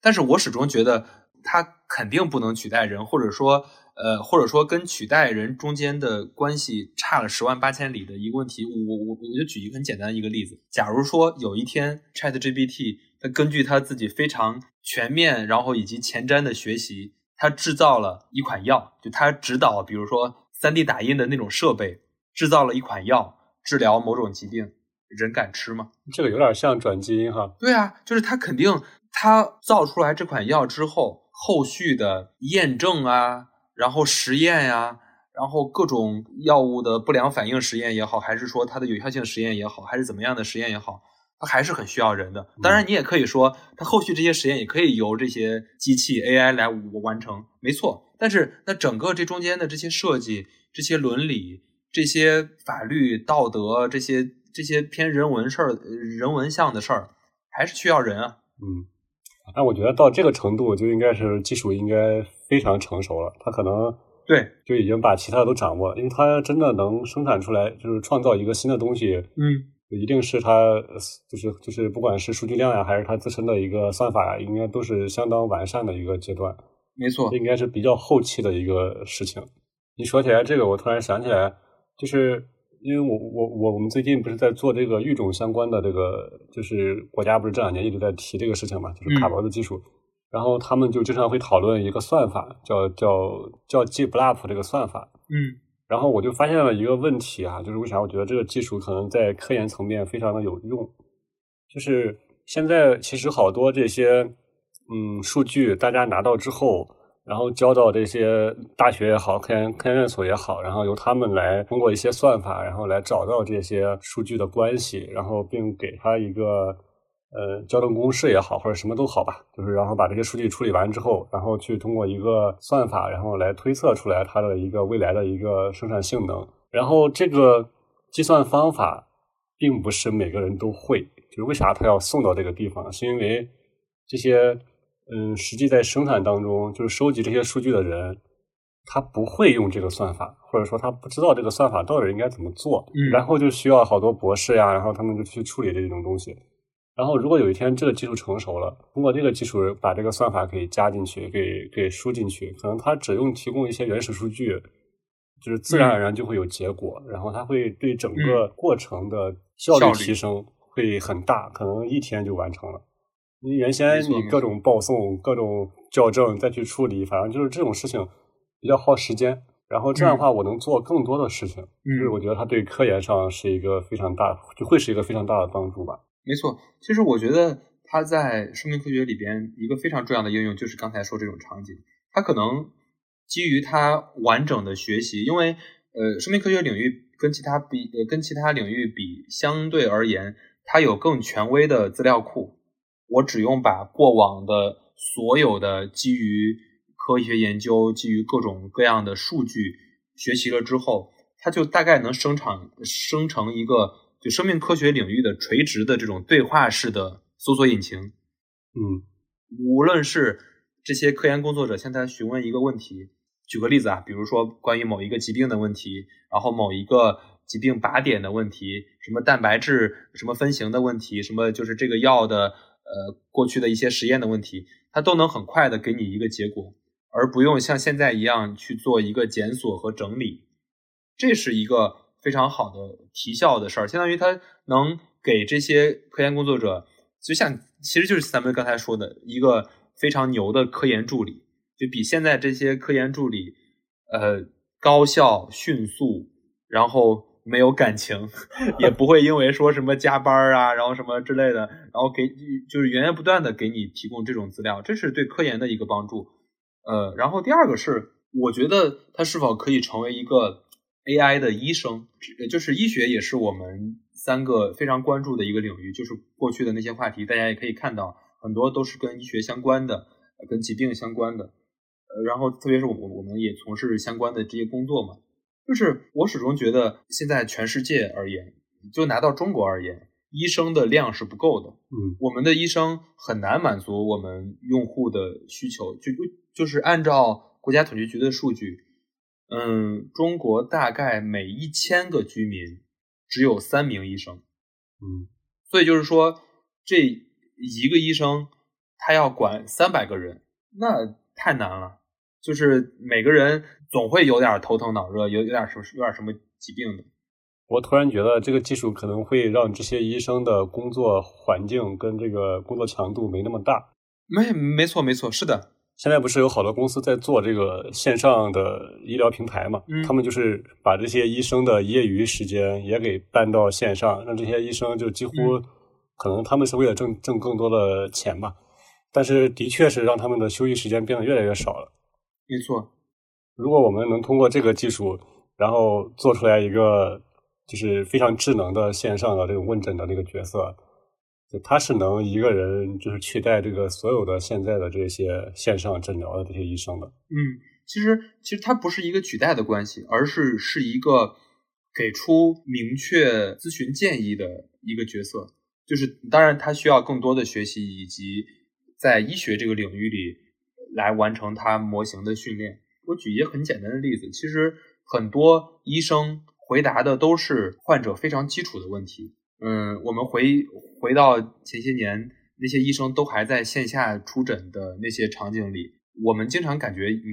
但是我始终觉得它肯定不能取代人，或者说呃，或者说跟取代人中间的关系差了十万八千里的一个问题，我我我就举一个很简单的一个例子。假如说有一天 ChatGPT 它根据它自己非常全面然后以及前瞻的学习，它制造了一款药，就它指导比如说 三 D 打印的那种设备制造了一款药治疗某种疾病，人敢吃吗？这个有点像转基因哈。对啊，就是它肯定它造出来这款药之后后续的验证啊，然后实验呀、啊，然后各种药物的不良反应实验也好，还是说它的有效性实验也好，还是怎么样的实验也好，它还是很需要人的。当然你也可以说它后续这些实验也可以由这些机器 A I 来完成，没错，但是那整个这中间的这些设计，这些伦理，这些法律道德，这些这些偏人文事儿、人文向的事儿还是需要人啊。嗯，那我觉得到这个程度就应该是技术应该非常成熟了，它可能对就已经把其他的都掌握，因为它真的能生产出来，就是创造一个新的东西，嗯，一定是它就是就是不管是数据量呀、啊，还是它自身的一个算法呀、啊，应该都是相当完善的一个阶段。没错，这应该是比较后期的一个事情。你说起来这个，我突然想起来，就是因为我我我我们最近不是在做这个育种相关的这个，就是国家不是这两年一直在提这个事情嘛，就是卡脖子技术、嗯，然后他们就经常会讨论一个算法，叫叫叫 G B L U P 这个算法，嗯，然后我就发现了一个问题啊，就是为啥我觉得这个技术可能在科研层面非常的有用，就是现在其实好多这些嗯数据大家拿到之后。然后交到这些大学也好，科研科研院所也好，然后由他们来通过一些算法，然后来找到这些数据的关系，然后并给他一个呃校正公式也好，或者什么都好吧，就是然后把这些数据处理完之后，然后去通过一个算法，然后来推测出来它的一个未来的一个生产性能。然后这个计算方法并不是每个人都会，就是为啥他要送到这个地方，是因为这些。嗯，实际在生产当中，就是收集这些数据的人，他不会用这个算法，或者说他不知道这个算法到底应该怎么做，嗯、然后就需要好多博士呀，然后他们就去处理这种东西。然后如果有一天这个技术成熟了，通过这个技术把这个算法给加进去，给给输进去，可能它只用提供一些原始数据，就是自然而然就会有结果，嗯、然后它会对整个过程的效率提升会很大，可能一天就完成了。你原先你各种报送、各种校正再去处理，反正就是这种事情比较耗时间。然后这样的话，我能做更多的事情，嗯、就是我觉得它对科研上是一个非常大，就会是一个非常大的帮助吧。没错，其实我觉得它在生命科学里边一个非常重要的应用就是刚才说这种场景，它可能基于它完整的学习，因为呃，生命科学领域跟其他比、呃、跟其他领域比，相对而言它有更权威的资料库，我只用把过往的所有的基于科学研究、基于各种各样的数据学习了之后，它就大概能生产生成一个就生命科学领域的垂直的这种对话式的搜索引擎。嗯，无论是这些科研工作者向他询问一个问题，举个例子啊，比如说关于某一个疾病的问题，然后某一个疾病靶点的问题，什么蛋白质什么分型的问题，什么就是这个药的呃过去的一些实验的问题，它都能很快的给你一个结果，而不用像现在一样去做一个检索和整理。这是一个非常好的提效的事儿，相当于它能给这些科研工作者，就像其实就是咱们刚才说的一个非常牛的科研助理，就比现在这些科研助理呃高效迅速，然后没有感情，也不会因为说什么加班啊然后什么之类的，然后给就是源源不断的给你提供这种资料，这是对科研的一个帮助。呃，然后第二个是我觉得它是否可以成为一个A I 的医生，就是医学也是我们三个非常关注的一个领域，就是过去的那些话题大家也可以看到很多都是跟医学相关的，跟疾病相关的，然后特别是我们我们也从事相关的这些工作嘛。就是我始终觉得现在全世界而言，就拿到中国而言，医生的量是不够的，嗯，我们的医生很难满足我们用户的需求，就就是按照国家统计局的数据，嗯，中国大概每一千个居民只有三名医生，嗯，所以就是说这一个医生他要管三百个人，那太难了。就是每个人总会有点头疼脑热，有有点什么有点什么疾病的。我突然觉得这个技术可能会让这些医生的工作环境跟这个工作强度没那么大。没，没错，没错，是的。现在不是有好多公司在做这个线上的医疗平台嘛？嗯、他们就是把这些医生的业余时间也给搬到线上，让这些医生就几乎、嗯、可能他们是为了挣挣更多的钱吧，但是的确是让他们的休息时间变得越来越少了。没错，如果我们能通过这个技术，然后做出来一个就是非常智能的线上的这种问诊的这个角色。他是能一个人就是取代这个所有的现在的这些线上诊疗的这些医生的。嗯，其实其实它不是一个取代的关系，而是是一个给出明确咨询建议的一个角色。就是当然他需要更多的学习，以及在医学这个领域里来完成他模型的训练。我举一个很简单的例子，其实很多医生回答的都是患者非常基础的问题。嗯，我们回回到前些年那些医生都还在线下出诊的那些场景里，我们经常感觉嗯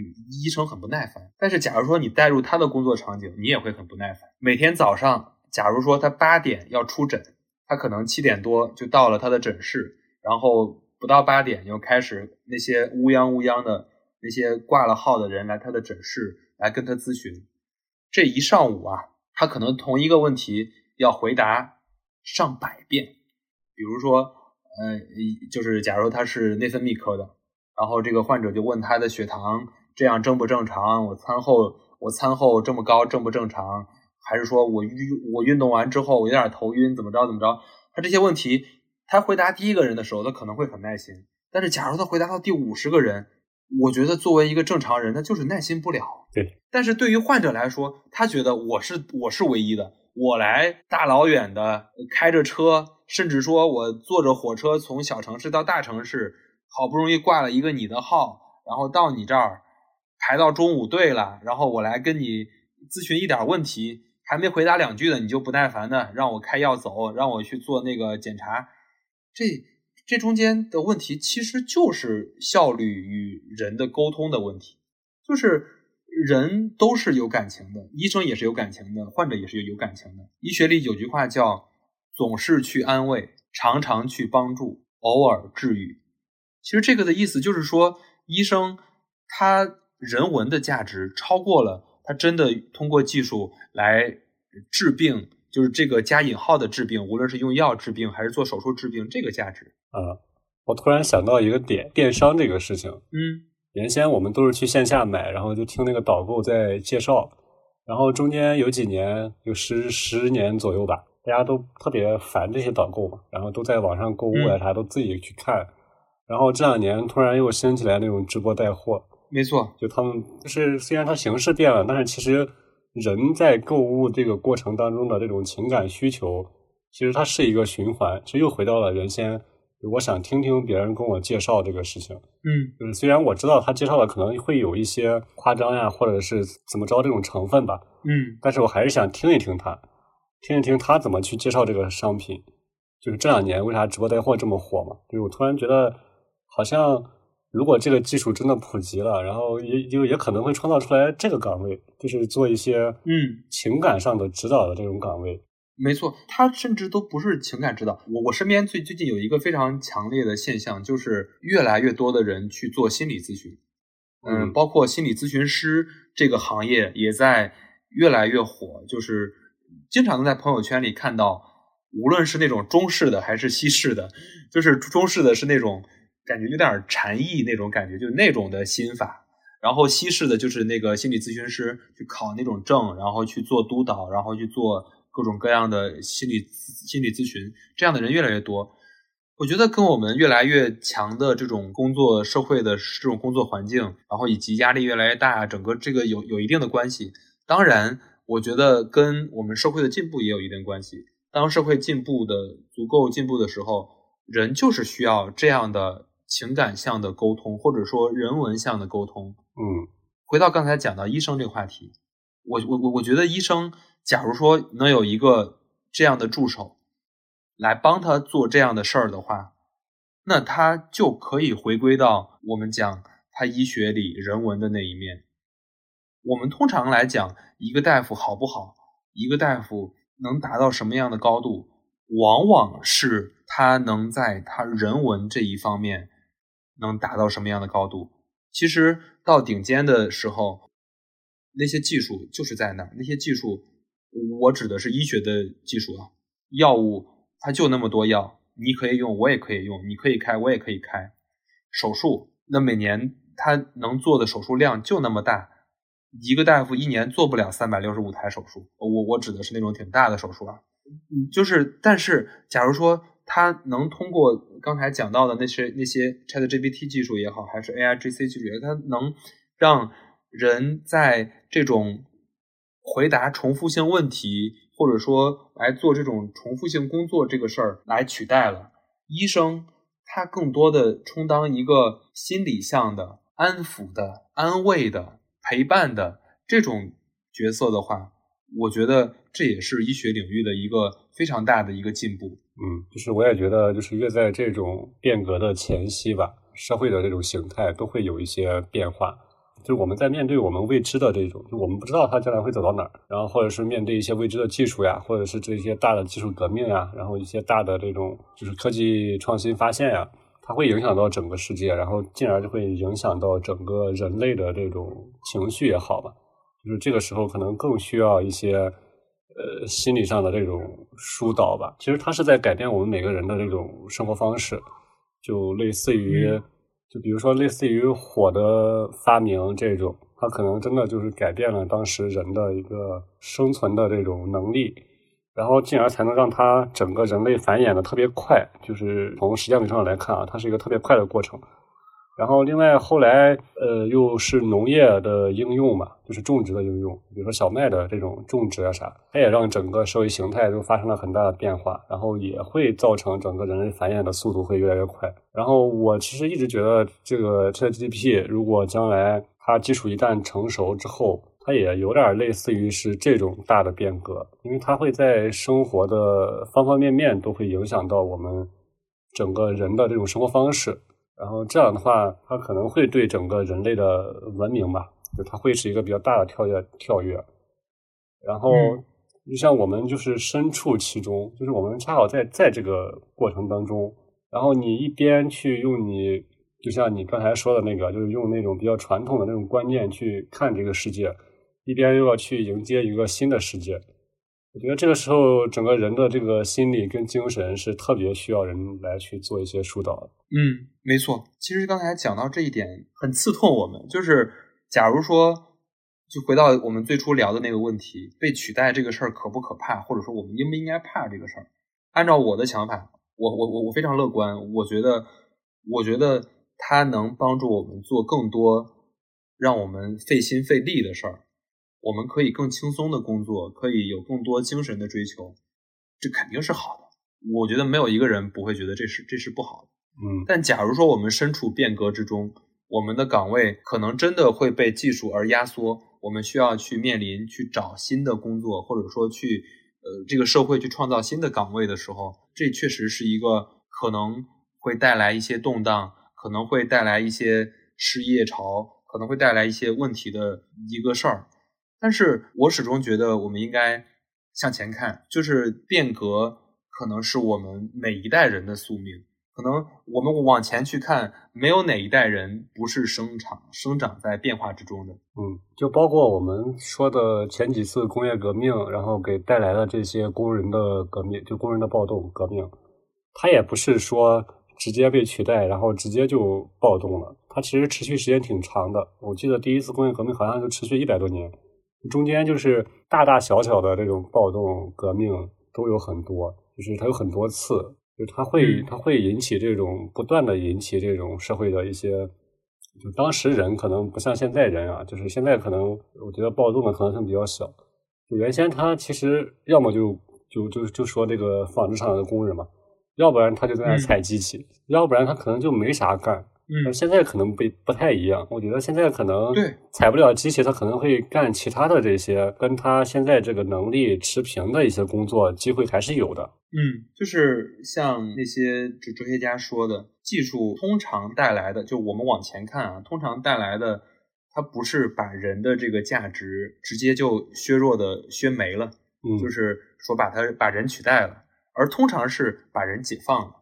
医生很不耐烦，但是假如说你带入他的工作场景，你也会很不耐烦。每天早上假如说他八点要出诊，他可能七点多就到了他的诊室，然后不到八点又开始那些乌泱乌泱的那些挂了号的人来他的诊室来跟他咨询，这一上午啊，他可能同一个问题要回答上百遍。比如说呃，就是假如他是内分泌科的，然后这个患者就问他的血糖这样正不正常，我餐后我餐后这么高正不正常，还是说我我运动完之后我有点头晕怎么着怎么着。他这些问题他回答第一个人的时候他可能会很耐心，但是假如他回答到第五十个人，我觉得作为一个正常人他就是耐心不了。对，但是对于患者来说，他觉得我是我是唯一的，我来大老远的开着车，甚至说我坐着火车从小城市到大城市，好不容易挂了一个你的号，然后到你这儿排到中午队了，然后我来跟你咨询一点问题，还没回答两句的你就不耐烦的让我开药走，让我去做那个检查。这这中间的问题其实就是效率与人的沟通的问题，就是人都是有感情的，医生也是有感情的，患者也是有感情的。医学里有句话叫总是去安慰，常常去帮助，偶尔治愈。其实这个的意思就是说，医生他人文的价值超过了他真的通过技术来治病，就是这个加引号的治病，无论是用药治病还是做手术治病，这个价值。呃，我突然想到一个点，电商这个事情。嗯，原先我们都是去线下买，然后就听那个导购在介绍，然后中间有几年，有十十年左右吧，大家都特别烦这些导购嘛，然后都在网上购物啊啥、嗯、都自己去看，然后这两年突然又兴起来那种直播带货。没错，就他们就是虽然它形式变了，但是其实人在购物这个过程当中的这种情感需求，其实它是一个循环，其实又回到了原先我想听听别人跟我介绍这个事情。嗯，就是虽然我知道他介绍的可能会有一些夸张呀，或者是怎么着这种成分吧，嗯，但是我还是想听一听他听一听他怎么去介绍这个商品。就是这两年为啥直播带货这么火嘛，就是我突然觉得好像如果这个技术真的普及了，然后也就也可能会创造出来这个岗位，就是做一些嗯情感上的指导的这种岗位。嗯、没错，它甚至都不是情感指导。我我身边最最近有一个非常强烈的现象，就是越来越多的人去做心理咨询，嗯，嗯包括心理咨询师这个行业也在越来越火，就是经常在朋友圈里看到，无论是那种中式的还是西式的，就是中式的是那种。感觉有点禅意那种感觉，就是那种的心法，然后西式的就是那个心理咨询师去考那种证，然后去做督导，然后去做各种各样的心理心理咨询，这样的人越来越多。我觉得跟我们越来越强的这种工作社会的这种工作环境，然后以及压力越来越大，整个这个有有一定的关系。当然我觉得跟我们社会的进步也有一定关系，当社会进步的足够进步的时候，人就是需要这样的情感向的沟通，或者说人文向的沟通。嗯，回到刚才讲到医生这个话题，我我我我觉得医生，假如说能有一个这样的助手来帮他做这样的事儿的话，那他就可以回归到我们讲他医学里人文的那一面。我们通常来讲，一个大夫好不好，一个大夫能达到什么样的高度，往往是他能在他人文这一方面能达到什么样的高度。其实到顶尖的时候，那些技术就是在那儿，那些技术我指的是医学的技术啊，药物它就那么多药，你可以用我也可以用，你可以开我也可以开。手术那每年它能做的手术量就那么大，一个大夫一年做不了三百六十五台手术，我我指的是那种挺大的手术啊。就是但是假如说它能通过刚才讲到的那些那些 ChatGPT 技术也好，还是 A I G C 技术也好，它能让人在这种回答重复性问题，或者说来做这种重复性工作这个事儿来取代了医生，他更多的充当一个心理向的、安抚的、安慰的、陪伴的这种角色的话，我觉得这也是医学领域的一个非常大的一个进步。嗯，就是我也觉得，就是越在这种变革的前夕吧，社会的这种形态都会有一些变化。就是我们在面对我们未知的这种，就我们不知道它将来会走到哪儿，然后或者是面对一些未知的技术呀，或者是这些大的技术革命呀，然后一些大的这种就是科技创新发现呀，它会影响到整个世界，然后进而就会影响到整个人类的这种情绪也好吧。就是这个时候可能更需要一些呃心理上的这种疏导吧。其实它是在改变我们每个人的这种生活方式，就类似于、嗯、就比如说类似于火的发明这种，它可能真的就是改变了当时人的一个生存的这种能力，然后进而才能让它整个人类繁衍的特别快，就是从时间维度上来看啊，它是一个特别快的过程。然后另外后来呃又是农业的应用嘛，就是种植的应用，比如说小麦的这种种植啊啥，它也让整个社会形态都发生了很大的变化，然后也会造成整个人类繁衍的速度会越来越快。然后我其实一直觉得这个 ChatGPT 如果将来它技术一旦成熟之后，它也有点类似于是这种大的变革，因为它会在生活的方方面面都会影响到我们整个人的这种生活方式，然后这样的话它可能会对整个人类的文明吧，就它会是一个比较大的跳跃跳跃。然后就像我们就是身处其中，就是我们恰好在在这个过程当中，然后你一边去用你就像你刚才说的那个，就是用那种比较传统的那种观念去看这个世界，一边又要去迎接一个新的世界。我觉得这个时候整个人的这个心理跟精神是特别需要人来去做一些疏导的。嗯，没错。其实刚才讲到这一点很刺痛我们，就是假如说就回到我们最初聊的那个问题，被取代这个事儿可不可怕，或者说我们应不应该怕这个事儿。按照我的想法，我我我我非常乐观，我觉得我觉得它能帮助我们做更多让我们费心费力的事儿。我们可以更轻松的工作，可以有更多精神的追求，这肯定是好的。我觉得没有一个人不会觉得这是这是不好的。嗯，但假如说我们身处变革之中，我们的岗位可能真的会被技术而压缩，我们需要去面临去找新的工作，或者说去呃这个社会去创造新的岗位的时候，这确实是一个可能会带来一些动荡，可能会带来一些失业潮，可能会带来一些问题的一个事儿。但是我始终觉得我们应该向前看，就是变革可能是我们每一代人的宿命，可能我们往前去看，没有哪一代人不是生长生长在变化之中的。嗯，就包括我们说的前几次工业革命，然后给带来了这些工人的革命，就工人的暴动革命，它也不是说直接被取代然后直接就暴动了，它其实持续时间挺长的。我记得第一次工业革命好像就持续一百多年，中间就是大大小小的这种暴动革命都有很多，就是它有很多次，就是它会它会引起这种不断的引起这种社会的一些，就当时人可能不像现在人啊，就是现在可能我觉得暴动的可能性比较小。就原先它其实要么就就就就说这个纺织厂的工人嘛，要不然他就在那踩机器，嗯，要不然他可能就没啥干。嗯，现在可能不不太一样，我觉得现在可能踩不了机器，他可能会干其他的这些跟他现在这个能力持平的一些工作，机会还是有的。嗯，就是像那些哲学家说的，技术通常带来的，就我们往前看啊，通常带来的，它不是把人的这个价值直接就削弱的削没了，嗯，就是说把它把人取代了，而通常是把人解放了。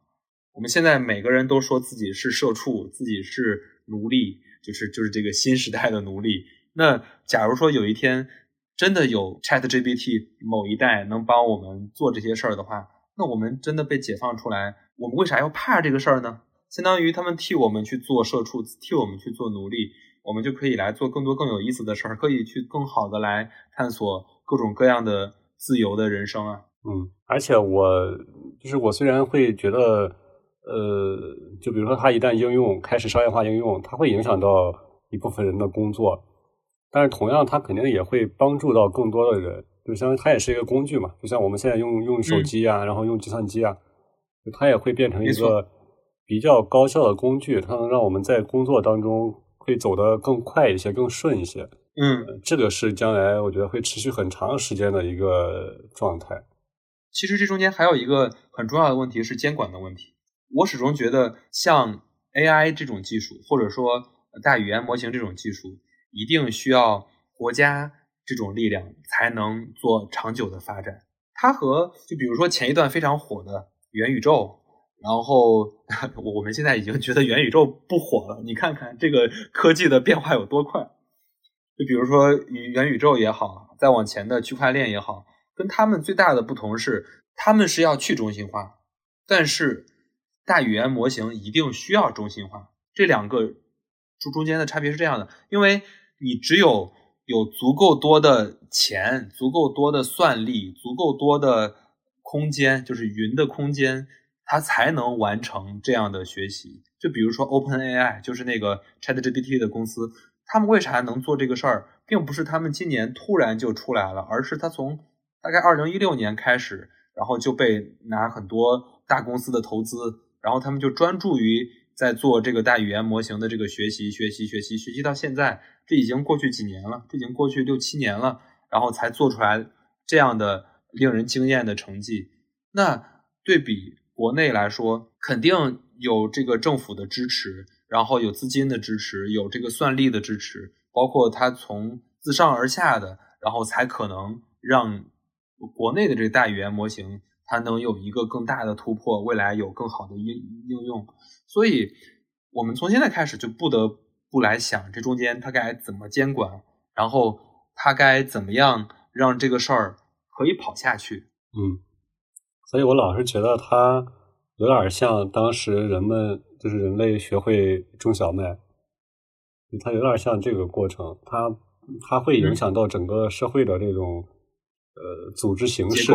我们现在每个人都说自己是社畜，自己是奴隶，就是就是这个新时代的奴隶。那假如说有一天真的有 ChatGPT 某一代能帮我们做这些事儿的话，那我们真的被解放出来，我们为啥要怕这个事儿呢？相当于他们替我们去做社畜，替我们去做奴隶，我们就可以来做更多更有意思的事儿，可以去更好的来探索各种各样的自由的人生啊。嗯，而且我就是我虽然会觉得呃，就比如说它一旦应用开始商业化应用，它会影响到一部分人的工作，但是同样它肯定也会帮助到更多的人，就像它也是一个工具嘛，就像我们现在用用手机啊，嗯，然后用计算机啊，它也会变成一个比较高效的工具，它能让我们在工作当中会走得更快一些，更顺一些。嗯，呃，这个是将来我觉得会持续很长时间的一个状态。其实这中间还有一个很重要的问题是监管的问题。我始终觉得像 A I 这种技术，或者说大语言模型这种技术，一定需要国家这种力量才能做长久的发展。它和就比如说前一段非常火的元宇宙，然后我们现在已经觉得元宇宙不火了，你看看这个科技的变化有多快。就比如说元宇宙也好，再往前的区块链也好，跟他们最大的不同是他们是要去中心化，但是大语言模型一定需要中心化，这两个中间的差别是这样的，因为你只有有足够多的钱，足够多的算力，足够多的空间，就是云的空间，它才能完成这样的学习。就比如说 OpenAI， 就是那个 ChatGPT 的公司，他们为啥能做这个事儿，并不是他们今年突然就出来了，而是它从大概二零一六年开始，然后就被拿很多大公司的投资，然后他们就专注于在做这个大语言模型的这个学习学习学习学习到现在，这已经过去几年了，这已经过去六七年了，然后才做出来这样的令人惊艳的成绩。那对比国内来说，肯定有这个政府的支持，然后有资金的支持，有这个算力的支持，包括它从自上而下的，然后才可能让国内的这个大语言模型它能有一个更大的突破，未来有更好的应应用。所以我们从现在开始就不得不来想，这中间它该怎么监管，然后它该怎么样让这个事儿可以跑下去。嗯，所以我老是觉得它有点像当时人们就是人类学会种小麦，它有点像这个过程，它它会影响到整个社会的这种呃组织形式，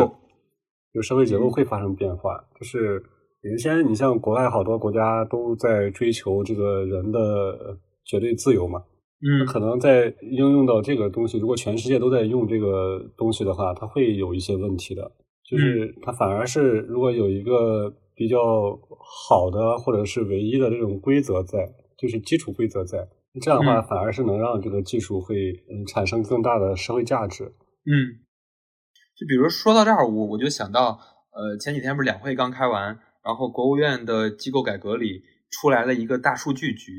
就社会结构会发生变化。就是原先你像国外好多国家都在追求这个人的绝对自由嘛，嗯，可能在应用到这个东西，如果全世界都在用这个东西的话，它会有一些问题的。就是它反而是如果有一个比较好的或者是唯一的这种规则在，就是基础规则在，这样的话反而是能让这个技术会产生更大的社会价值。嗯，就比如说到这儿，我我就想到呃前几天不是两会刚开完，然后国务院的机构改革里出来了一个大数据局，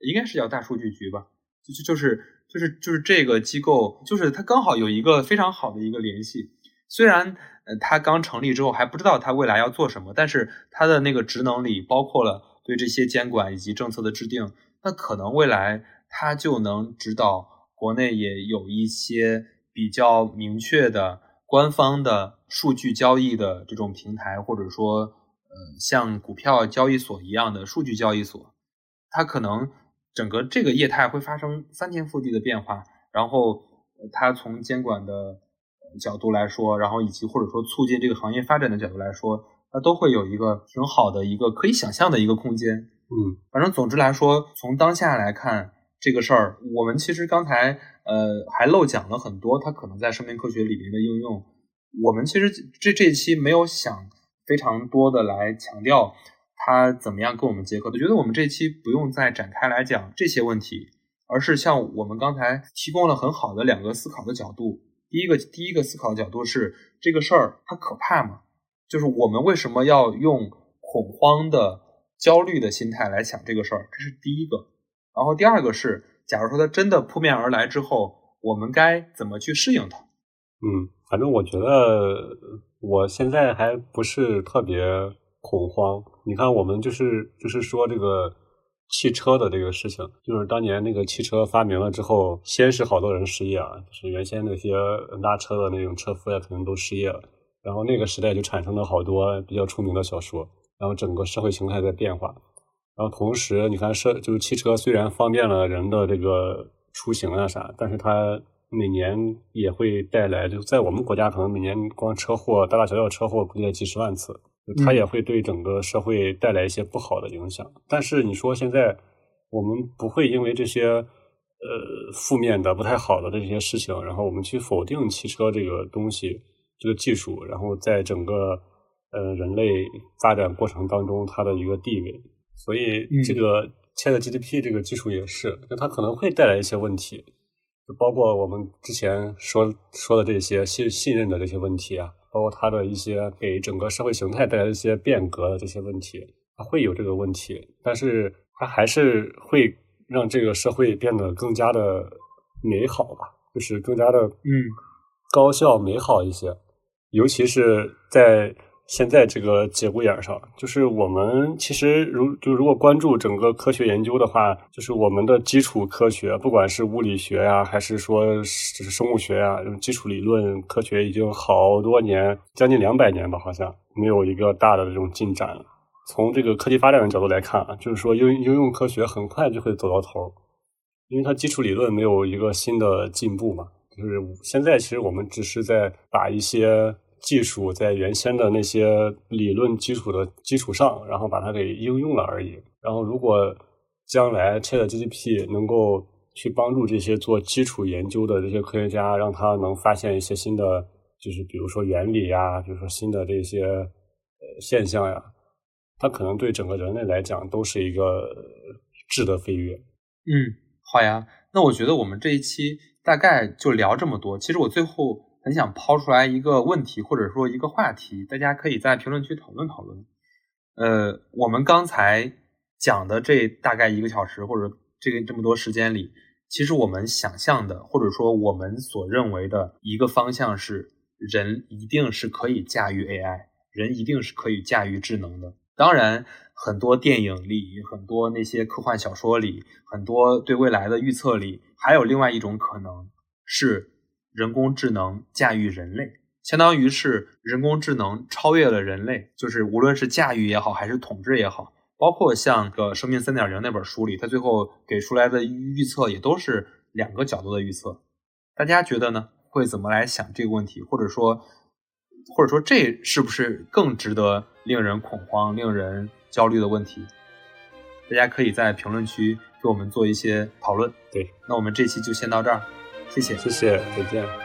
应该是叫大数据局吧，就就是就是就是这个机构，就是它刚好有一个非常好的一个联系。虽然呃它刚成立之后还不知道它未来要做什么，但是它的那个职能里包括了对这些监管以及政策的制定，那可能未来它就能指导国内也有一些比较明确的官方的数据交易的这种平台，或者说呃像股票交易所一样的数据交易所，它可能整个这个业态会发生翻天覆地的变化。然后它从监管的角度来说，然后以及或者说促进这个行业发展的角度来说，它都会有一个挺好的一个可以想象的一个空间。嗯，反正总之来说，从当下来看这个事儿，我们其实刚才呃还漏讲了很多它可能在生命科学里面的应用。我们其实这这一期没有想非常多的来强调它怎么样跟我们结合，我觉得我们这一期不用再展开来讲这些问题，而是像我们刚才提供了很好的两个思考的角度。第一个第一个思考的角度是，这个事儿它可怕吗？就是我们为什么要用恐慌的焦虑的心态来想这个事儿，这是第一个。然后第二个是，假如说它真的扑面而来之后，我们该怎么去适应它？嗯，反正我觉得我现在还不是特别恐慌。你看我们就是就是说这个汽车的这个事情，就是当年那个汽车发明了之后，先是好多人失业啊，就是原先那些拉车的那种车夫呀，可能都失业了。然后那个时代就产生了好多比较出名的小说，然后整个社会形态在变化。然后同时，你看车就是汽车虽然方便了人的这个出行啊啥，但是它每年也会带来，就在我们国家可能每年光车祸，大大小小车祸估计几十万次。它也会对整个社会带来一些不好的影响，但是你说现在我们不会因为这些呃负面的不太好的这些事情，然后我们去否定汽车这个东西这个技术，然后在整个呃人类发展过程当中它的一个地位。所以这个 ChatGPT 这个技术也是，就它可能会带来一些问题，就包括我们之前说说的这些信信任的这些问题啊，包括它的一些给整个社会形态带来一些变革的这些问题，它会有这个问题，但是它还是会让这个社会变得更加的美好吧，就是更加的嗯高效美好一些、嗯、尤其是在现在这个节骨眼上，就是我们其实如就如果关注整个科学研究的话，就是我们的基础科学，不管是物理学呀、啊，还是说是生物学呀、啊，基础理论科学已经好多年，将近两百年吧，好像没有一个大的这种进展了。从这个科技发展的角度来看啊，就是说应应用科学很快就会走到头，因为它基础理论没有一个新的进步嘛。就是现在其实我们只是在把一些技术在原先的那些理论基础的基础上，然后把它给应用了而已。然后如果将来 ChatGPT 能够去帮助这些做基础研究的这些科学家，让他能发现一些新的，就是比如说原理呀、啊，比如说新的这些呃现象呀、啊，它可能对整个人类来讲都是一个质的飞跃。嗯，好呀，那我觉得我们这一期大概就聊这么多。其实我最后很想抛出来一个问题，或者说一个话题，大家可以在评论区讨论讨论。呃，我们刚才讲的这大概一个小时或者这个这么多时间里，其实我们想象的或者说我们所认为的一个方向是，人一定是可以驾驭 A I， 人一定是可以驾驭智能的。当然很多电影里，很多那些科幻小说里，很多对未来的预测里，还有另外一种可能是人工智能驾驭人类，相当于是人工智能超越了人类，就是无论是驾驭也好还是统治也好，包括像个《生命 三点零》 那本书里，它最后给出来的预测也都是两个角度的预测。大家觉得呢？会怎么来想这个问题？或者说或者说这是不是更值得令人恐慌令人焦虑的问题？大家可以在评论区给我们做一些讨论。对，那我们这期就先到这儿，谢谢谢谢，再见。